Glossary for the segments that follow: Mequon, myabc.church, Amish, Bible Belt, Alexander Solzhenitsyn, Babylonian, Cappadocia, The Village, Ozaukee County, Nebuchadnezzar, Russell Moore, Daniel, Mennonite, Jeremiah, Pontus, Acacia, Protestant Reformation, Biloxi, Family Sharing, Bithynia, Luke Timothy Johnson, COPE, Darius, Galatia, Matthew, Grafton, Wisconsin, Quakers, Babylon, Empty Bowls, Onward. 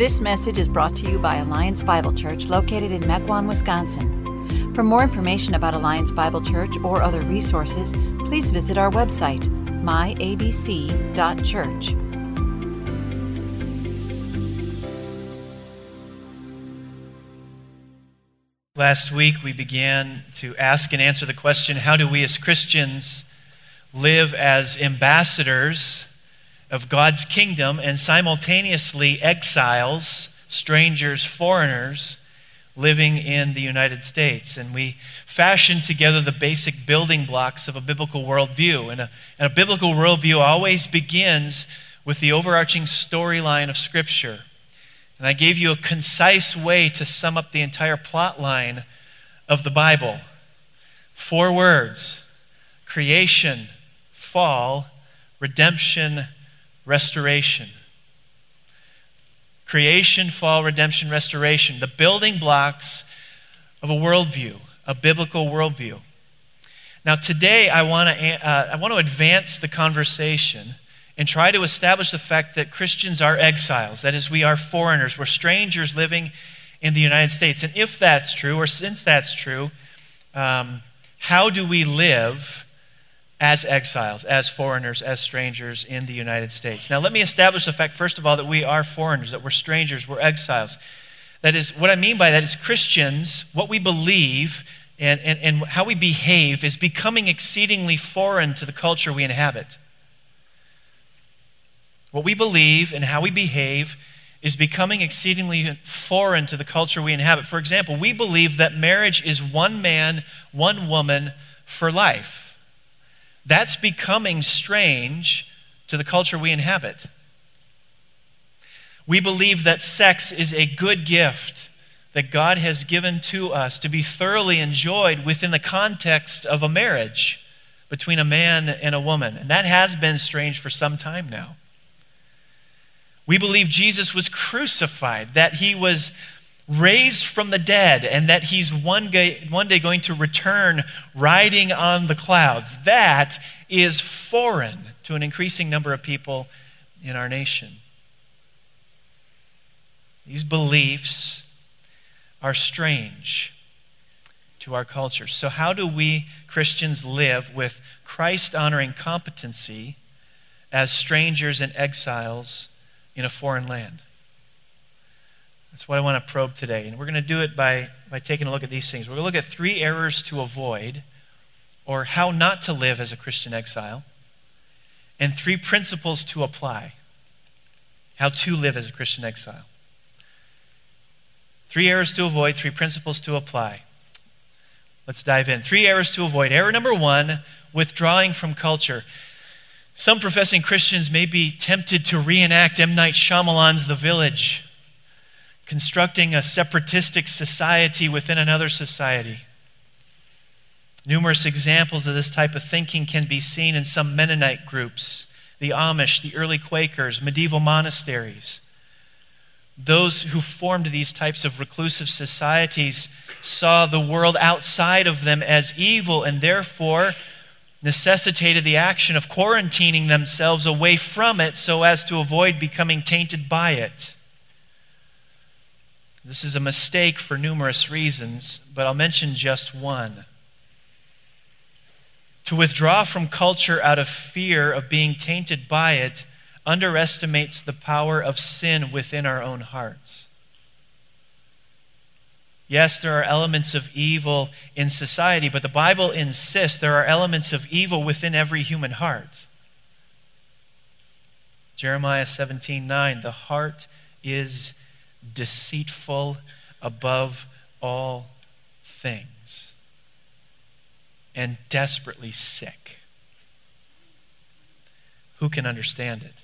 This message is brought to you by Alliance Bible Church, located in Mequon, Wisconsin. For more information about Alliance Bible Church or other resources, please visit our website, myabc.church. Last week, we began to ask and answer the question, how do we as Christians live as ambassadors of God's kingdom and simultaneously exiles, strangers, foreigners, living in the United States? And we fashioned together the basic building blocks of a biblical worldview. And a biblical worldview always begins with the overarching storyline of Scripture. And I gave you a concise way to sum up the entire plot line of the Bible. 4 words: creation, fall, redemption, restoration. Creation, fall, redemption, restoration. The building blocks of a worldview, a biblical worldview. Now today I want to advance the conversation and try to establish the fact that Christians are exiles. That is, we are foreigners. We're strangers living in the United States. And if that's true, or since that's true, how do we live as exiles, as foreigners, as strangers in the United States? Now, let me establish the fact, first of all, that we are foreigners, that we're strangers, we're exiles. That is, what I mean by that is Christians, what we believe and how we behave is becoming exceedingly foreign to the culture we inhabit. What we believe and how we behave is becoming exceedingly foreign to the culture we inhabit. For example, we believe that marriage is one man, one woman for life. That's becoming strange to the culture we inhabit. We believe that sex is a good gift that God has given to us to be thoroughly enjoyed within the context of a marriage between a man and a woman. And that has been strange for some time now. We believe Jesus was crucified, that he was raised from the dead, and that he's one day going to return riding on the clouds. That is foreign to an increasing number of people in our nation. These beliefs are strange to our culture. So how do we Christians live with Christ-honoring competency as strangers and exiles in a foreign land? That's what I want to probe today. And we're going to do it by taking a look at these things. We're going to look at 3 errors to avoid, or how not to live as a Christian exile, and 3 principles to apply, how to live as a Christian exile. 3 errors to avoid, 3 principles to apply. Let's dive in. 3 errors to avoid. Error number 1, withdrawing from culture. Some professing Christians may be tempted to reenact M. Night Shyamalan's The Village, constructing a separatistic society within another society. Numerous examples of this type of thinking can be seen in some Mennonite groups, the Amish, the early Quakers, medieval monasteries. Those who formed these types of reclusive societies saw the world outside of them as evil, and therefore necessitated the action of quarantining themselves away from it so as to avoid becoming tainted by it. This is a mistake for numerous reasons, but I'll mention just one. To withdraw from culture out of fear of being tainted by it underestimates the power of sin within our own hearts. Yes, there are elements of evil in society, but the Bible insists there are elements of evil within every human heart. Jeremiah 17:9, the heart is deceitful above all things and desperately sick. Who can understand it?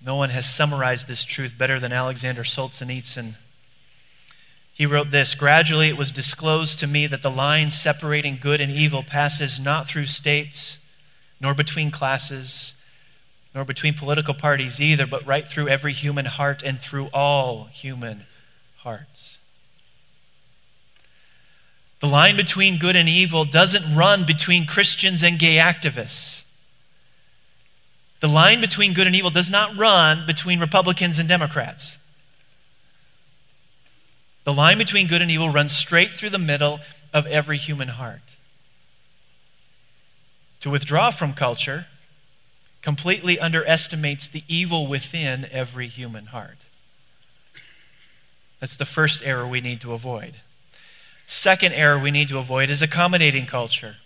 No one has summarized this truth better than Alexander Solzhenitsyn. He wrote this: "Gradually it was disclosed to me that the line separating good and evil passes not through states, nor between classes, nor between political parties either, but right through every human heart and through all human hearts." The line between good and evil doesn't run between Christians and gay activists. The line between good and evil does not run between Republicans and Democrats. The line between good and evil runs straight through the middle of every human heart. To withdraw from culture completely underestimates the evil within every human heart. That's the first error we need to avoid. Second error we need to avoid is accommodating culture.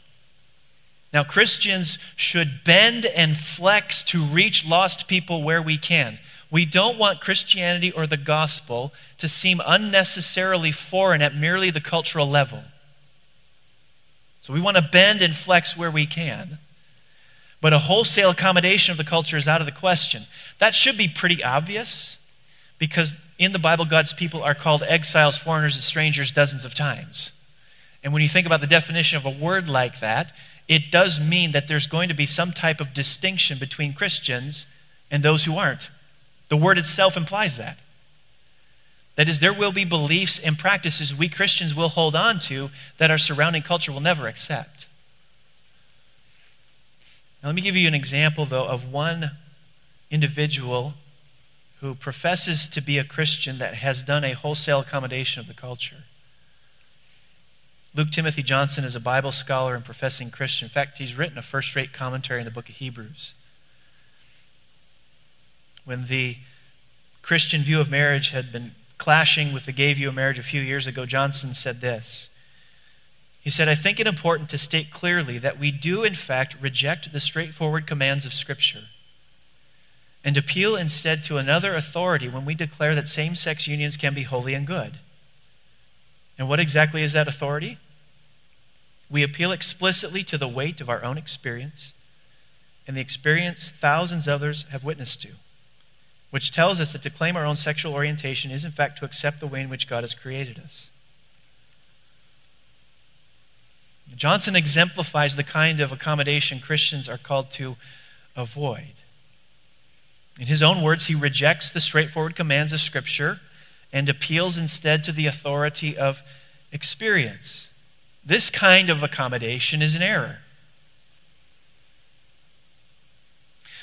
Now, Christians should bend and flex to reach lost people where we can. We don't want Christianity or the gospel to seem unnecessarily foreign at merely the cultural level. So we want to bend and flex where we can. But a wholesale accommodation of the culture is out of the question. That should be pretty obvious, because in the Bible, God's people are called exiles, foreigners, and strangers dozens of times. And when you think about the definition of a word like that, it does mean that there's going to be some type of distinction between Christians and those who aren't. The word itself implies that. That is, there will be beliefs and practices we Christians will hold on to that our surrounding culture will never accept. Now, let me give you an example, though, of one individual who professes to be a Christian that has done a wholesale accommodation of the culture. Luke Timothy Johnson is a Bible scholar and professing Christian. In fact, he's written a first-rate commentary in the book of Hebrews. When the Christian view of marriage had been clashing with the gay view of marriage a few years ago, Johnson said this. He said, "I think it important to state clearly that we do, in fact, reject the straightforward commands of Scripture and appeal instead to another authority when we declare that same-sex unions can be holy and good." And what exactly is that authority? We appeal explicitly to the weight of our own experience and the experience thousands others have witnessed to, which tells us that to claim our own sexual orientation is, in fact, to accept the way in which God has created us. Johnson exemplifies the kind of accommodation Christians are called to avoid. In his own words, he rejects the straightforward commands of Scripture and appeals instead to the authority of experience. This kind of accommodation is an error.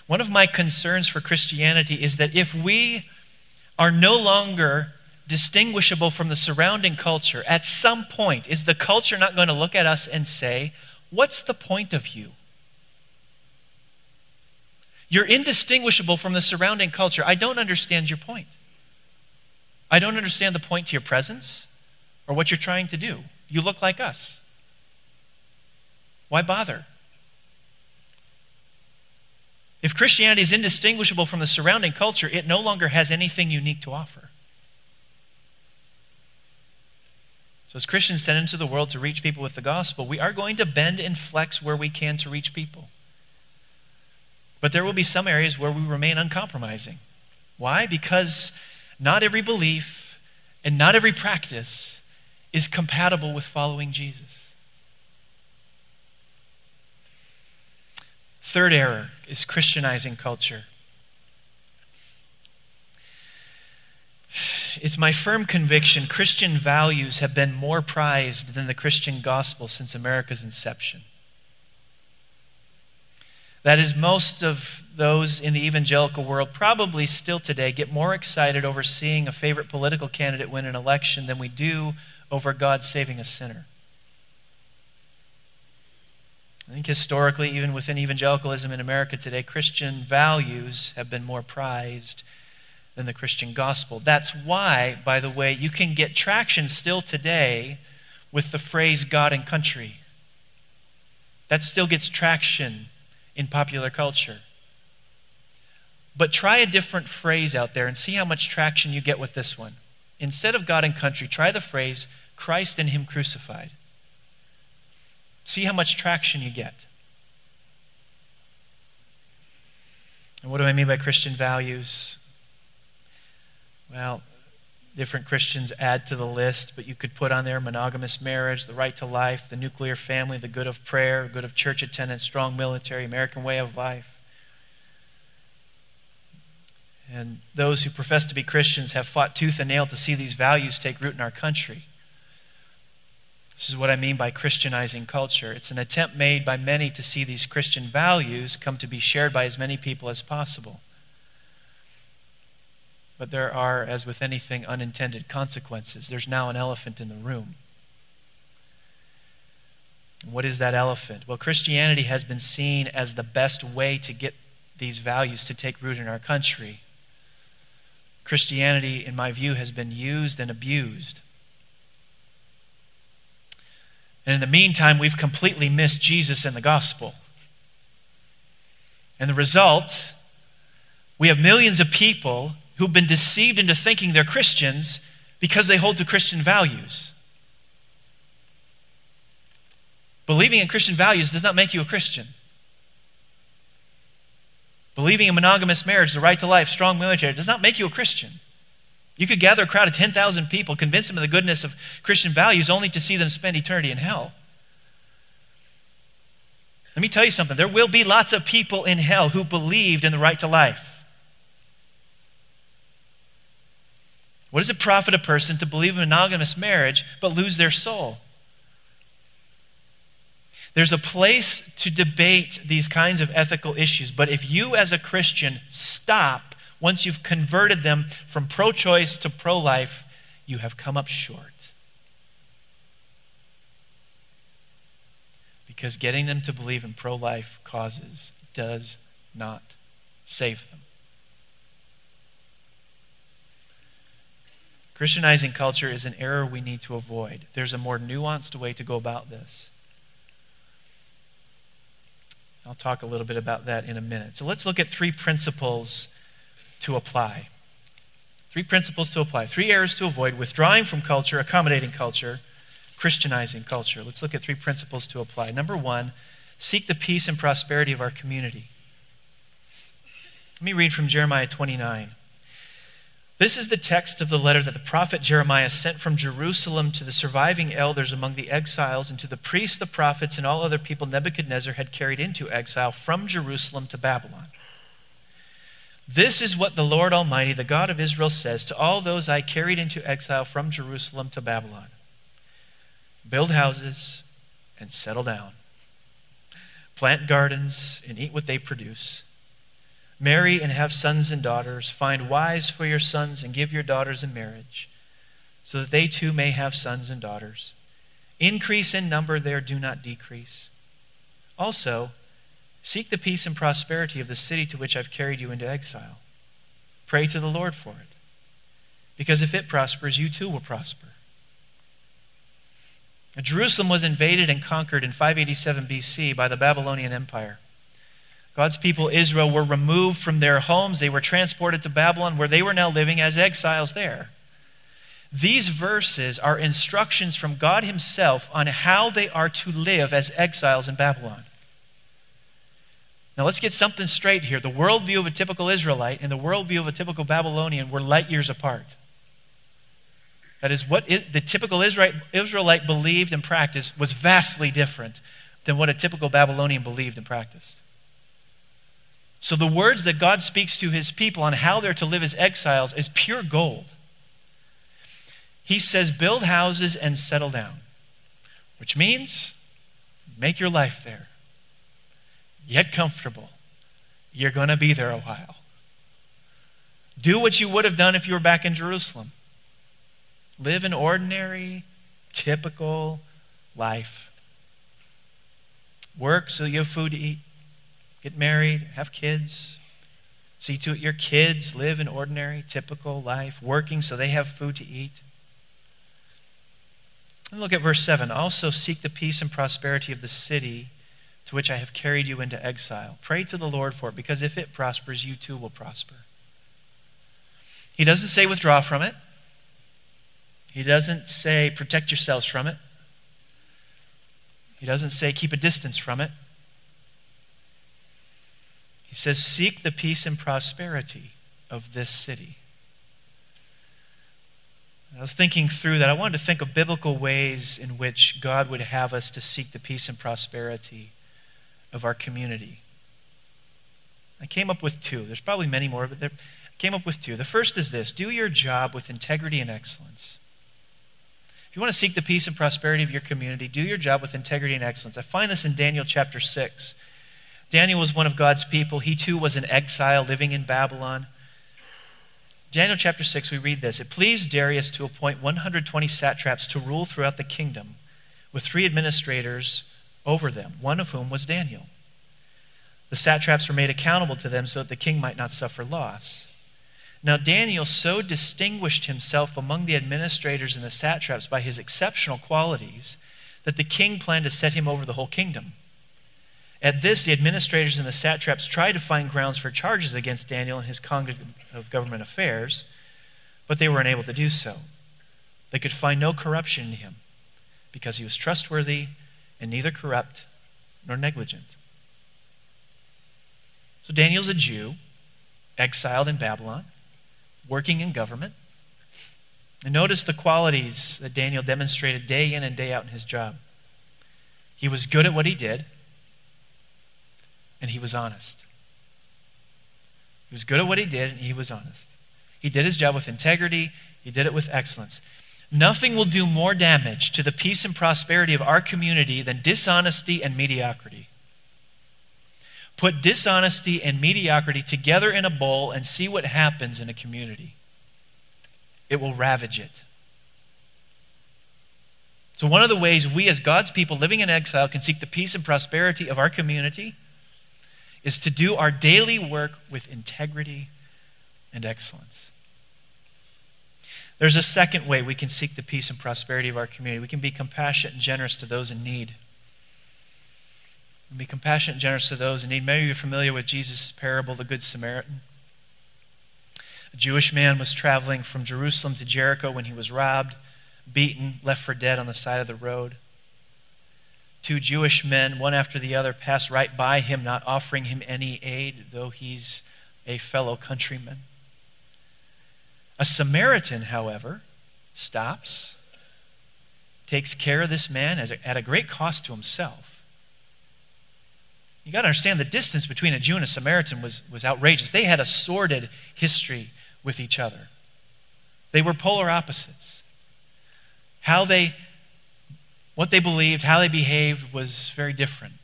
One of my concerns for Christianity is that if we are no longer distinguishable from the surrounding culture, at some point, is the culture not going to look at us and say, "What's the point of you? You're indistinguishable from the surrounding culture. I don't understand your point. I don't understand the point to your presence or what you're trying to do. You look like us. Why bother?" If Christianity is indistinguishable from the surrounding culture, it no longer has anything unique to offer. So as Christians sent into the world to reach people with the gospel, we are going to bend and flex where we can to reach people. But there will be some areas where we remain uncompromising. Why? Because not every belief and not every practice is compatible with following Jesus. Third error is Christianizing culture. It's my firm conviction Christian values have been more prized than the Christian gospel since America's inception. That is, most of those in the evangelical world probably still today get more excited over seeing a favorite political candidate win an election than we do over God saving a sinner. I think historically, even within evangelicalism in America today, Christian values have been more prized than the Christian gospel. That's why, by the way, you can get traction still today with the phrase "God and country." That still gets traction in popular culture. But try a different phrase out there and see how much traction you get with this one. Instead of "God and country," try the phrase "Christ and Him crucified." See how much traction you get. And what do I mean by Christian values? Well, different Christians add to the list, but you could put on there monogamous marriage, the right to life, the nuclear family, the good of prayer, good of church attendance, strong military, American way of life. And those who profess to be Christians have fought tooth and nail to see these values take root in our country. This is what I mean by Christianizing culture. It's an attempt made by many to see these Christian values come to be shared by as many people as possible. But there are, as with anything, unintended consequences. There's now an elephant in the room. What is that elephant? Well, Christianity has been seen as the best way to get these values to take root in our country. Christianity, in my view, has been used and abused. And in the meantime, we've completely missed Jesus and the gospel. And the result, we have millions of people who've been deceived into thinking they're Christians because they hold to Christian values. Believing in Christian values does not make you a Christian. Believing in monogamous marriage, the right to life, strong military, does not make you a Christian. You could gather a crowd of 10,000 people, convince them of the goodness of Christian values, only to see them spend eternity in hell. Let me tell you something. There will be lots of people in hell who believed in the right to life. What does it profit a person to believe in monogamous marriage but lose their soul? There's a place to debate these kinds of ethical issues, but if you as a Christian stop once you've converted them from pro-choice to pro-life, you have come up short. Because getting them to believe in pro-life causes does not save them. Christianizing culture is an error we need to avoid. There's a more nuanced way to go about this. I'll talk a little bit about that in a minute. So let's look at three principles to apply. Three principles to apply. Three errors to avoid: withdrawing from culture, accommodating culture, Christianizing culture. Let's look at three principles to apply. Number one, seek the peace and prosperity of our community. Let me read from Jeremiah 29. This is the text of the letter that the prophet Jeremiah sent from Jerusalem to the surviving elders among the exiles and to the priests, the prophets, and all other people Nebuchadnezzar had carried into exile from Jerusalem to Babylon. This is what the Lord Almighty, the God of Israel, says to all those I carried into exile from Jerusalem to Babylon. Build houses and settle down. Plant gardens and eat what they produce. Marry and have sons and daughters. Find wives for your sons and give your daughters in marriage, so that they too may have sons and daughters. Increase in number there, do not decrease. Also, seek the peace and prosperity of the city to which I've carried you into exile. Pray to the Lord for it, because if it prospers, you too will prosper. Now, Jerusalem was invaded and conquered in 587 BC by the Babylonian Empire. God's people, Israel, were removed from their homes. They were transported to Babylon, where they were now living as exiles there. These verses are instructions from God himself on how they are to live as exiles in Babylon. Now let's get something straight here. The worldview of a typical Israelite and the worldview of a typical Babylonian were light years apart. That is, what the typical Israelite believed and practiced was vastly different than what a typical Babylonian believed and practiced. So the words that God speaks to his people on how they're to live as exiles is pure gold. He says, build houses and settle down, which means make your life there. Get comfortable. You're going to be there a while. Do what you would have done if you were back in Jerusalem. Live an ordinary, typical life. Work so you have food to eat. Get married, have kids, see to it your kids live an ordinary, typical life, working so they have food to eat. And look at verse 7. Also seek the peace and prosperity of the city to which I have carried you into exile. Pray to the Lord for it, because if it prospers, you too will prosper. He doesn't say withdraw from it. He doesn't say protect yourselves from it. He doesn't say keep a distance from it. He says, seek the peace and prosperity of this city. I was thinking through that. I wanted to think of biblical ways in which God would have us to seek the peace and prosperity of our community. I came up with two. There's probably many more, but I came up with two. The first is this: do your job with integrity and excellence. If you want to seek the peace and prosperity of your community, do your job with integrity and excellence. I find this in Daniel chapter 6. Daniel was one of God's people. He too was in exile living in Babylon. Daniel chapter 6, we read this. It pleased Darius to appoint 120 satraps to rule throughout the kingdom with 3 administrators over them, one of whom was Daniel. The satraps were made accountable to them so that the king might not suffer loss. Now Daniel so distinguished himself among the administrators and the satraps by his exceptional qualities that the king planned to set him over the whole kingdom. At this, the administrators and the satraps tried to find grounds for charges against Daniel and his congregation of government affairs, but they were unable to do so. They could find no corruption in him because he was trustworthy and neither corrupt nor negligent. So Daniel's a Jew, exiled in Babylon, working in government. And notice the qualities that Daniel demonstrated day in and day out in his job. He was good at what he did, and he was honest. He was good at what he did, and he was honest. He did his job with integrity. He did it with excellence. Nothing will do more damage to the peace and prosperity of our community than dishonesty and mediocrity. Put dishonesty and mediocrity together in a bowl and see what happens in a community. It will ravage it. So one of the ways we as God's people living in exile can seek the peace and prosperity of our community is to do our daily work with integrity and excellence. There's a second way we can seek the peace and prosperity of our community. We can be compassionate and generous to those in need. Be compassionate and generous to those in need. Many of you are familiar with Jesus' parable, the Good Samaritan. A Jewish man was traveling from Jerusalem to Jericho when he was robbed, beaten, left for dead on the side of the road. 2 Jewish men, one after the other, passed right by him, not offering him any aid, though he's a fellow countryman. A Samaritan, however, stops, takes care of this man at a great cost to himself. You got to understand the distance between a Jew and a Samaritan was outrageous. They had a sordid history with each other. They were polar opposites. What they believed, how they behaved was very different.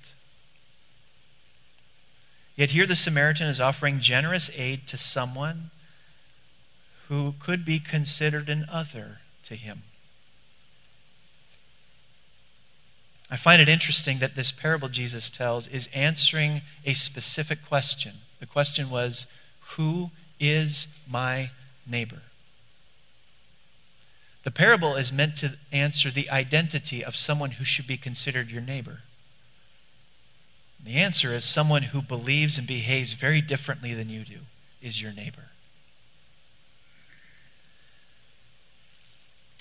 Yet here the Samaritan is offering generous aid to someone who could be considered an other to him. I find it interesting that this parable Jesus tells is answering a specific question. The question was, who is my neighbor? The parable is meant to answer the identity of someone who should be considered your neighbor. The answer is someone who believes and behaves very differently than you do is your neighbor.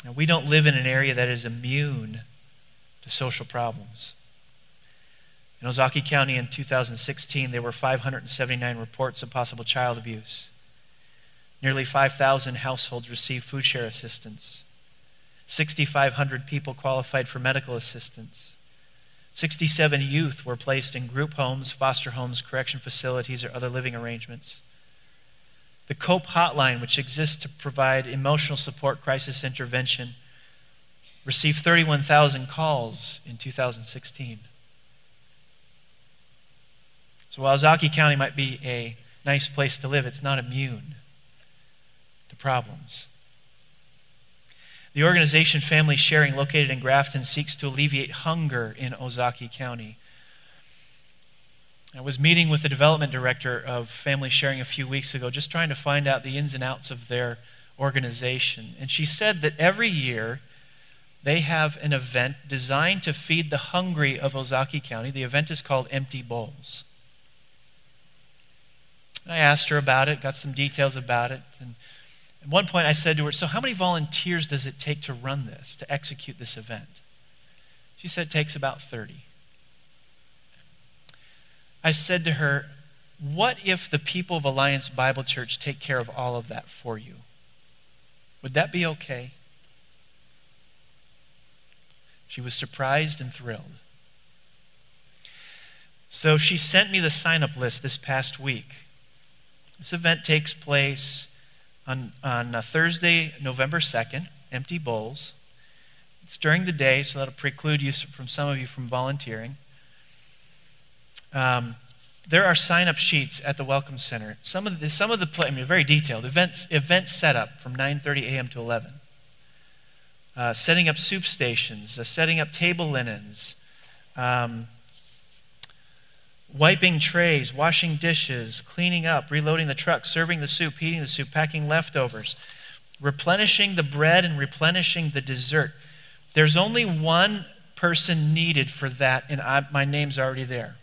Now, we don't live in an area that is immune to social problems. In Ozaukee County in 2016, there were 579 reports of possible child abuse. Nearly 5,000 households received food share assistance. 6,500 people qualified for medical assistance. 67 youth were placed in group homes, foster homes, correction facilities, or other living arrangements. The COPE hotline, which exists to provide emotional support, crisis intervention, received 31,000 calls in 2016. So while Ozaukee County might be a nice place to live, it's not immune to problems. The organization Family Sharing, located in Grafton, seeks to alleviate hunger in Ozaukee County. I was meeting with the development director of Family Sharing a few weeks ago, just trying to find out the ins and outs of their organization. And she said that every year, they have an event designed to feed the hungry of Ozaukee County. The event is called Empty Bowls. And I asked her about it, got some details about it. And at one point I said to her, so how many volunteers does it take to run this, to execute this event? She said it takes about 30. I said to her, what if the people of Alliance Bible Church take care of all of that for you? Would that be okay? She was surprised and thrilled. So she sent me the sign-up list this past week. This event takes place on Thursday, November 2nd, Empty Bowls. It's during the day, so that'll preclude you from some of you from volunteering. There are sign-up sheets at the Welcome Center. Some of the very detailed event setup from 9:30 a.m. to 11. Setting up soup stations, setting up table linens, wiping trays, washing dishes, cleaning up, reloading the truck, serving the soup, heating the soup, packing leftovers, replenishing the bread and replenishing the dessert. There's only one person needed for that, and my name's already there.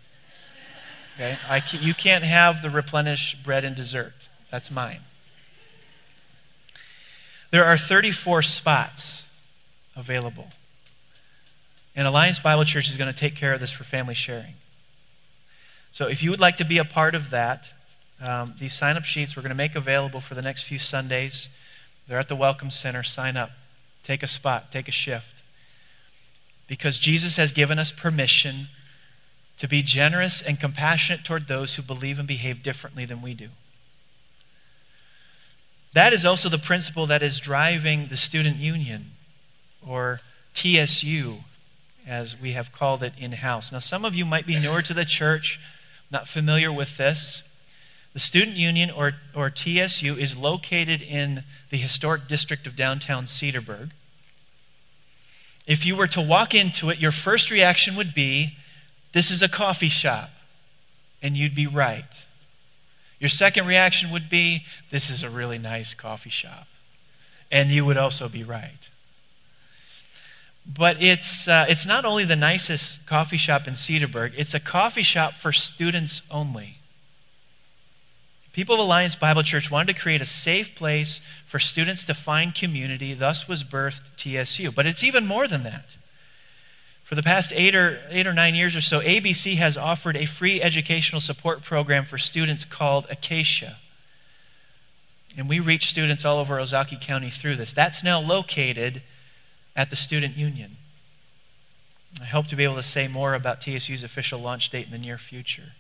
Okay? You can't have the replenish bread and dessert. That's mine. There are 34 spots available. And Alliance Bible Church is going to take care of this for Family Sharing. So if you would like to be a part of that, these sign-up sheets we're going to make available for the next few Sundays. They're at the Welcome Center. Sign up. Take a spot. Take a shift. Because Jesus has given us permission to be generous and compassionate toward those who believe and behave differently than we do. That is also the principle that is driving the Student Union, or TSU, as we have called it in-house. Now, some of you might be newer to the church, not familiar with this. The Student Union, or TSU, is located in the historic district of downtown Cedarburg. If you were to walk into it, your first reaction would be, this is a coffee shop, and you'd be right. Your second reaction would be, this is a really nice coffee shop. And you would also be right. But it's not only the nicest coffee shop in Cedarburg, it's a coffee shop for students only. People of Alliance Bible Church wanted to create a safe place for students to find community, thus was birthed TSU. But it's even more than that. For the past eight or nine years or so, ABC has offered a free educational support program for students called Acacia. And we reach students all over Ozaukee County through this. That's now located at the Student Union. I hope to be able to say more about TSU's official launch date in the near future.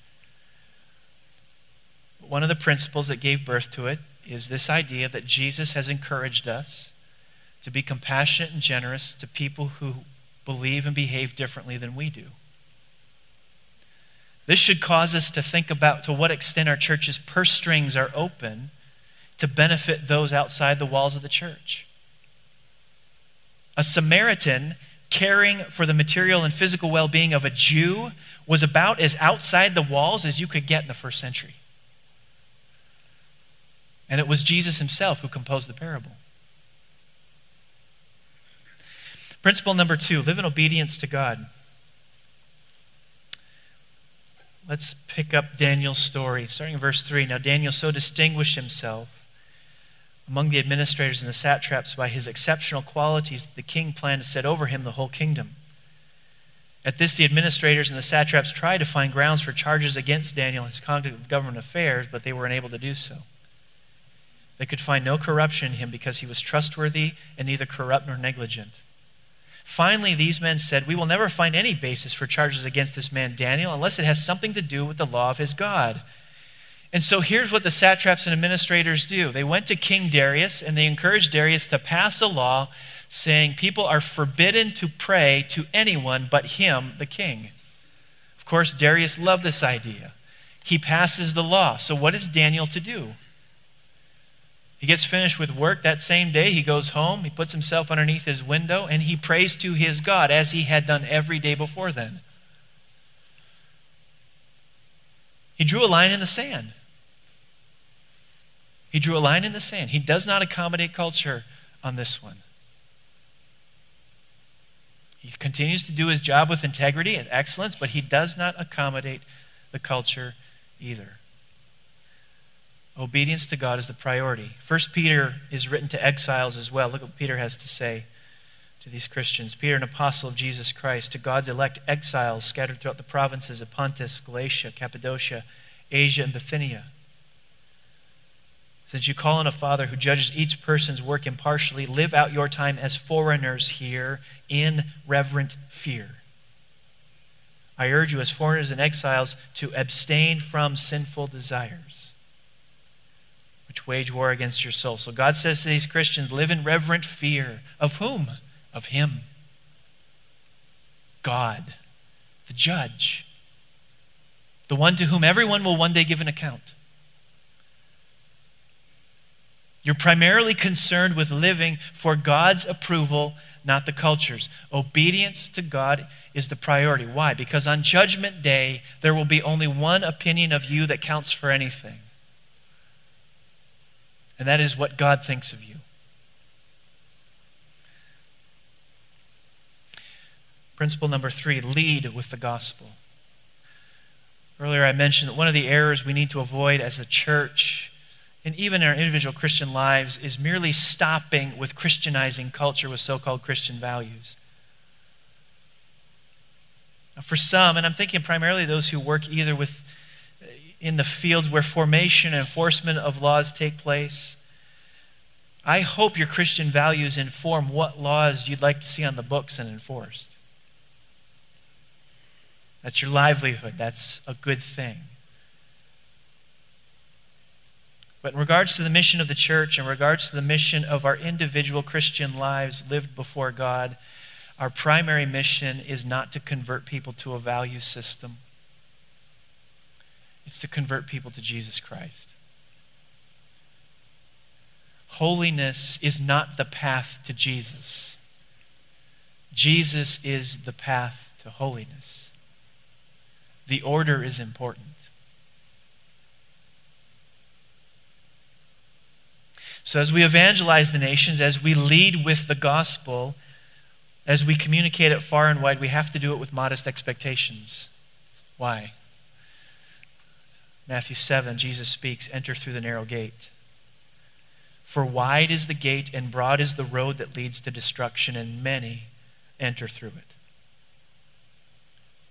One of the principles that gave birth to it is this idea that Jesus has encouraged us to be compassionate and generous to people who believe and behave differently than we do. This should cause us to think about to what extent our church's purse strings are open to benefit those outside the walls of the church. A Samaritan caring for the material and physical well-being of a Jew was about as outside the walls as you could get in the first century. And it was Jesus himself who composed the parable. Principle number 2, live in obedience to God. Let's pick up Daniel's story, starting in verse 3. Now Daniel so distinguished himself among the administrators and the satraps by his exceptional qualities that the king planned to set over him the whole kingdom. At this, the administrators and the satraps tried to find grounds for charges against Daniel and his conduct of government affairs, but they were unable to do so. They could find no corruption in him because he was trustworthy and neither corrupt nor negligent. Finally, these men said, we will never find any basis for charges against this man Daniel unless it has something to do with the law of his God. And so here's what the satraps and administrators do. They went to King Darius and they encouraged Darius to pass a law saying people are forbidden to pray to anyone but him, the king. Of course, Darius loved this idea. He passes the law. So what is Daniel to do? He gets finished with work that same day. He goes home, he puts himself underneath his window, and he prays to his God as he had done every day before then. He drew a line in the sand. He drew a line in the sand. He does not accommodate culture on this one. He continues to do his job with integrity and excellence, but he does not accommodate the culture either. Obedience to God is the priority. 1 Peter is written to exiles as well. Look what Peter has to say to these Christians. Peter, an apostle of Jesus Christ, to God's elect exiles scattered throughout the provinces of Pontus, Galatia, Cappadocia, Asia, and Bithynia. Since you call on a Father who judges each person's work impartially, live out your time as foreigners here in reverent fear. I urge you as foreigners and exiles to abstain from sinful desires, which wage war against your soul. So God says to these Christians, live in reverent fear. Of whom? Of him God, the judge, the one to whom everyone will one day give an account. You're primarily concerned with living for God's approval, not the culture's. Obedience to God is the priority. Why? Because on Judgment Day, there will be only one opinion of you that counts for anything. And that is what God thinks of you. Principle number 3, lead with the gospel. Earlier I mentioned that one of the errors we need to avoid as a church and even in our individual Christian lives is merely stopping with Christianizing culture with so-called Christian values. Now for some, and I'm thinking primarily those who work either in the fields where formation and enforcement of laws take place, I hope your Christian values inform what laws you'd like to see on the books and enforced. That's your livelihood. That's a good thing. But in regards to the mission of the church, in regards to the mission of our individual Christian lives lived before God, our primary mission is not to convert people to a value system. It's to convert people to Jesus Christ. Holiness is not the path to Jesus. Jesus is the path to holiness. The order is important. So as we evangelize the nations, as we lead with the gospel, as we communicate it far and wide, we have to do it with modest expectations. Why? Matthew 7, Jesus speaks, "Enter through the narrow gate. For wide is the gate and broad is the road that leads to destruction, and many enter through it.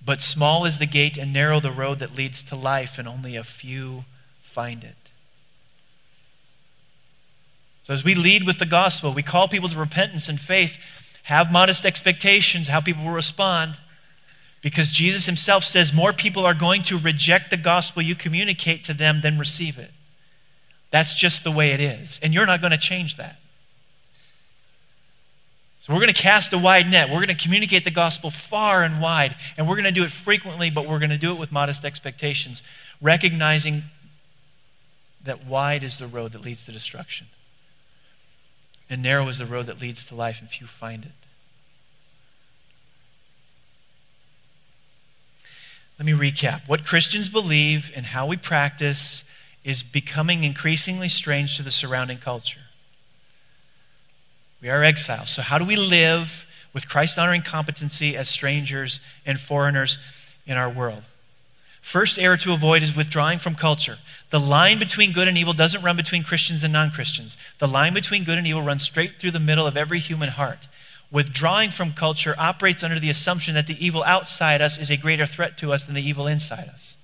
But small is the gate and narrow the road that leads to life, and only a few find it." So as we lead with the gospel, we call people to repentance and faith, have modest expectations, how people will respond, because Jesus himself says more people are going to reject the gospel you communicate to them than receive it. That's just the way it is, and you're not going to change that. So we're going to cast a wide net. We're going to communicate the gospel far and wide, and we're going to do it frequently, but we're going to do it with modest expectations, recognizing that wide is the road that leads to destruction, and narrow is the road that leads to life, and few find it. Let me recap. What Christians believe and how we practice is becoming increasingly strange to the surrounding culture. We are exiles. So how do we live with Christ-honoring competency as strangers and foreigners in our world? First error to avoid is withdrawing from culture. The line between good and evil doesn't run between Christians and non-Christians. The line between good and evil runs straight through the middle of every human heart. Withdrawing from culture operates under the assumption that the evil outside us is a greater threat to us than the evil inside us.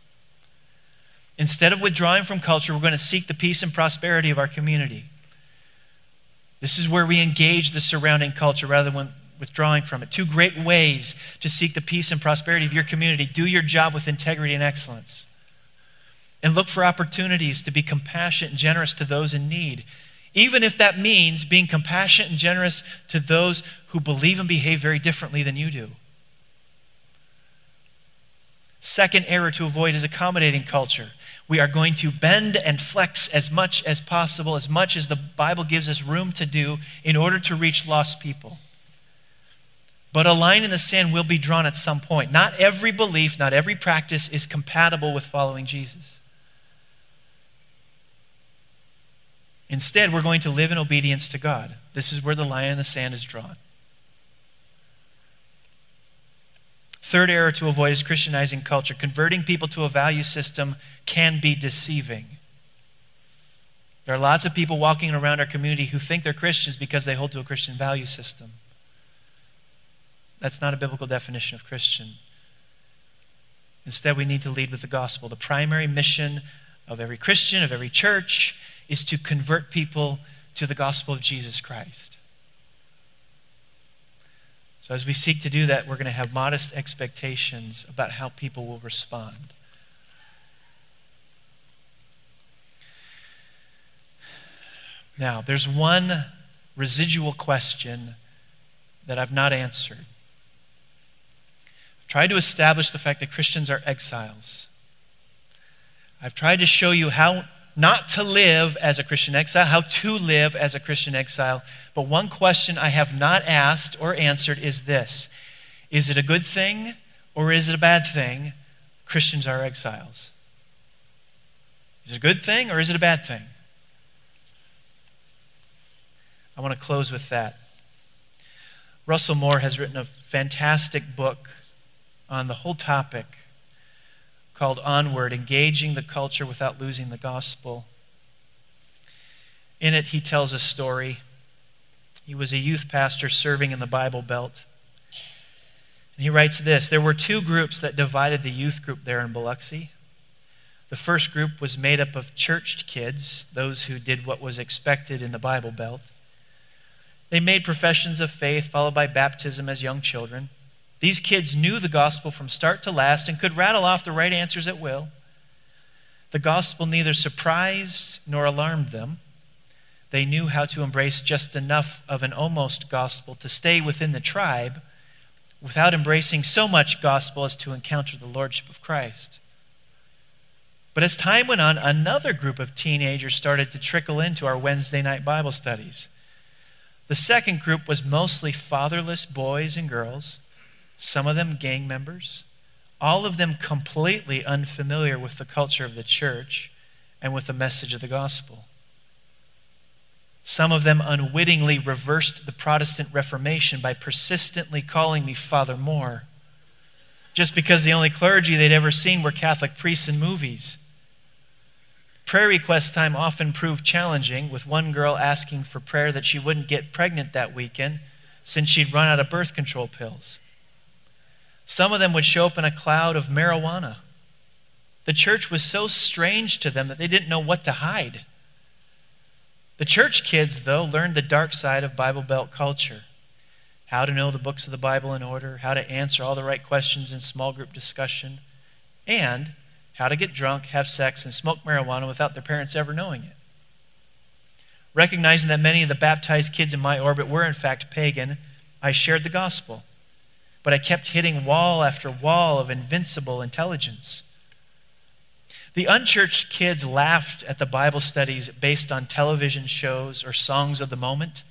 Instead of withdrawing from culture, we're going to seek the peace and prosperity of our community. This is where we engage the surrounding culture rather than withdrawing from it. Two great ways to seek the peace and prosperity of your community. Do your job with integrity and excellence. And look for opportunities to be compassionate and generous to those in need, even if that means being compassionate and generous to those who believe and behave very differently than you do. Second error to avoid is accommodating culture. We are going to bend and flex as much as possible, as much as the Bible gives us room to do in order to reach lost people. But a line in the sand will be drawn at some point. Not every belief, not every practice is compatible with following Jesus. Instead, we're going to live in obedience to God. This is where the line in the sand is drawn. Third error to avoid is Christianizing culture. Converting people to a value system can be deceiving. There are lots of people walking around our community who think they're Christians because they hold to a Christian value system. That's not a biblical definition of Christian. Instead, we need to lead with the gospel. The primary mission of every Christian, of every church, is to convert people to the gospel of Jesus Christ. So as we seek to do that, we're going to have modest expectations about how people will respond. Now, there's one residual question that I've not answered. tried to establish the fact that Christians are exiles. I've tried to show you how not to live as a Christian exile, how to live as a Christian exile. But one question I have not asked or answered is this: is it a good thing or is it a bad thing? Christians are exiles. Is it a good thing or is it a bad thing? I want to close with that. Russell Moore has written a fantastic book on the whole topic called Onward, Engaging the Culture Without Losing the Gospel. In it, he tells a story. He was a youth pastor serving in the Bible Belt. And he writes this: there were two groups that divided the youth group there in Biloxi. The first group was made up of churched kids, those who did what was expected in the Bible Belt. They made professions of faith, followed by baptism as young children. These kids knew the gospel from start to last and could rattle off the right answers at will. The gospel neither surprised nor alarmed them. They knew how to embrace just enough of an almost gospel to stay within the tribe without embracing so much gospel as to encounter the lordship of Christ. But as time went on, another group of teenagers started to trickle into our Wednesday night Bible studies. The second group was mostly fatherless boys and girls, some of them gang members, all of them completely unfamiliar with the culture of the church and with the message of the gospel. Some of them unwittingly reversed the Protestant Reformation by persistently calling me Father Moore, just because the only clergy they'd ever seen were Catholic priests in movies. Prayer request time often proved challenging, with one girl asking for prayer that she wouldn't get pregnant that weekend since she'd run out of birth control pills. Some of them would show up in a cloud of marijuana. The church was so strange to them that they didn't know what to hide. The church kids, though, learned the dark side of Bible Belt culture: how to know the books of the Bible in order, how to answer all the right questions in small group discussion, and how to get drunk, have sex, and smoke marijuana without their parents ever knowing it. Recognizing that many of the baptized kids in my orbit were in fact pagan, I shared the gospel, but I kept hitting wall after wall of invincible intelligence. The unchurched kids laughed at the Bible studies based on television shows or songs of the moment.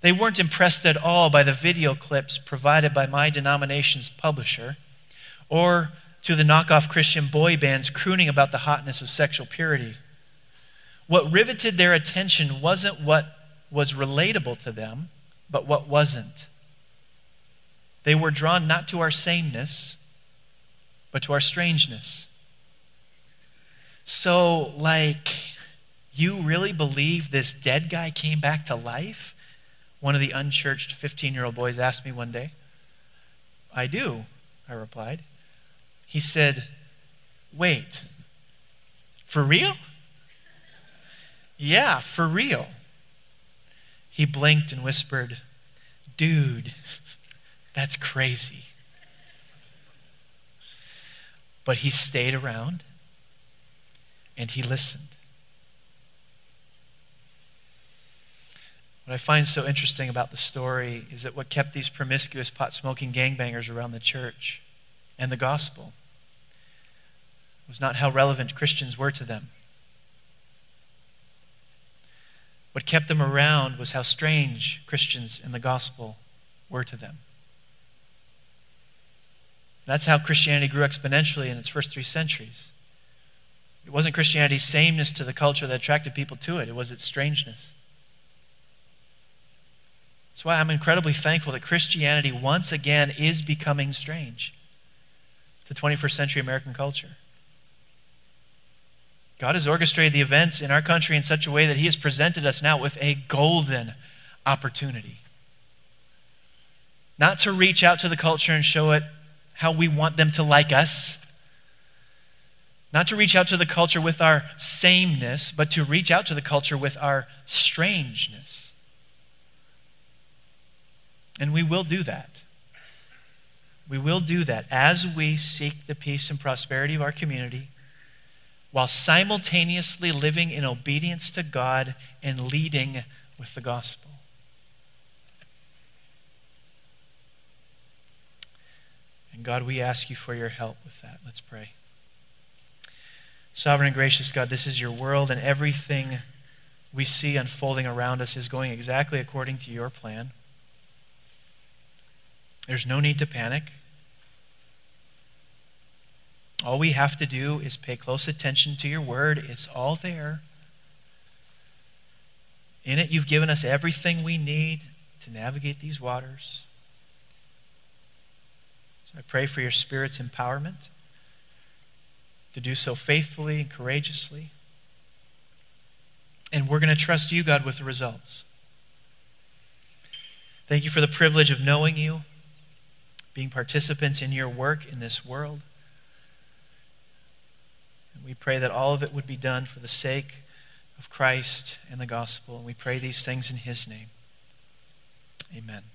They weren't impressed at all by the video clips provided by my denomination's publisher, or to the knockoff Christian boy bands crooning about the hotness of sexual purity. What riveted their attention wasn't what was relatable to them, but what wasn't. They were drawn not to our sameness, but to our strangeness. So, you really believe this dead guy came back to life? One of the unchurched 15-year-old boys asked me one day. I do, I replied. He said, wait, for real? Yeah, for real. He blinked and whispered, dude, that's crazy. But he stayed around and he listened. What I find so interesting about the story is that what kept these promiscuous pot-smoking gangbangers around the church and the gospel was not how relevant Christians were to them. What kept them around was how strange Christians and the gospel were to them. That's how Christianity grew exponentially in its first 3 centuries. It wasn't Christianity's sameness to the culture that attracted people to it. It was its strangeness. That's why I'm incredibly thankful that Christianity once again is becoming strange to 21st century American culture. God has orchestrated the events in our country in such a way that he has presented us now with a golden opportunity. Not to reach out to the culture and show it how we want them to like us. Not to reach out to the culture with our sameness, but to reach out to the culture with our strangeness. And we will do that. We will do that as we seek the peace and prosperity of our community while simultaneously living in obedience to God and leading with the gospel. And God, we ask you for your help with that. Let's pray. Sovereign and gracious God, this is your world, and everything we see unfolding around us is going exactly according to your plan. There's no need to panic. All we have to do is pay close attention to your word. It's all there. In it, you've given us everything we need to navigate these waters. So I pray for your Spirit's empowerment to do so faithfully and courageously. And we're going to trust you, God, with the results. Thank you for the privilege of knowing you, being participants in your work in this world. And we pray that all of it would be done for the sake of Christ and the gospel. And we pray these things in his name. Amen.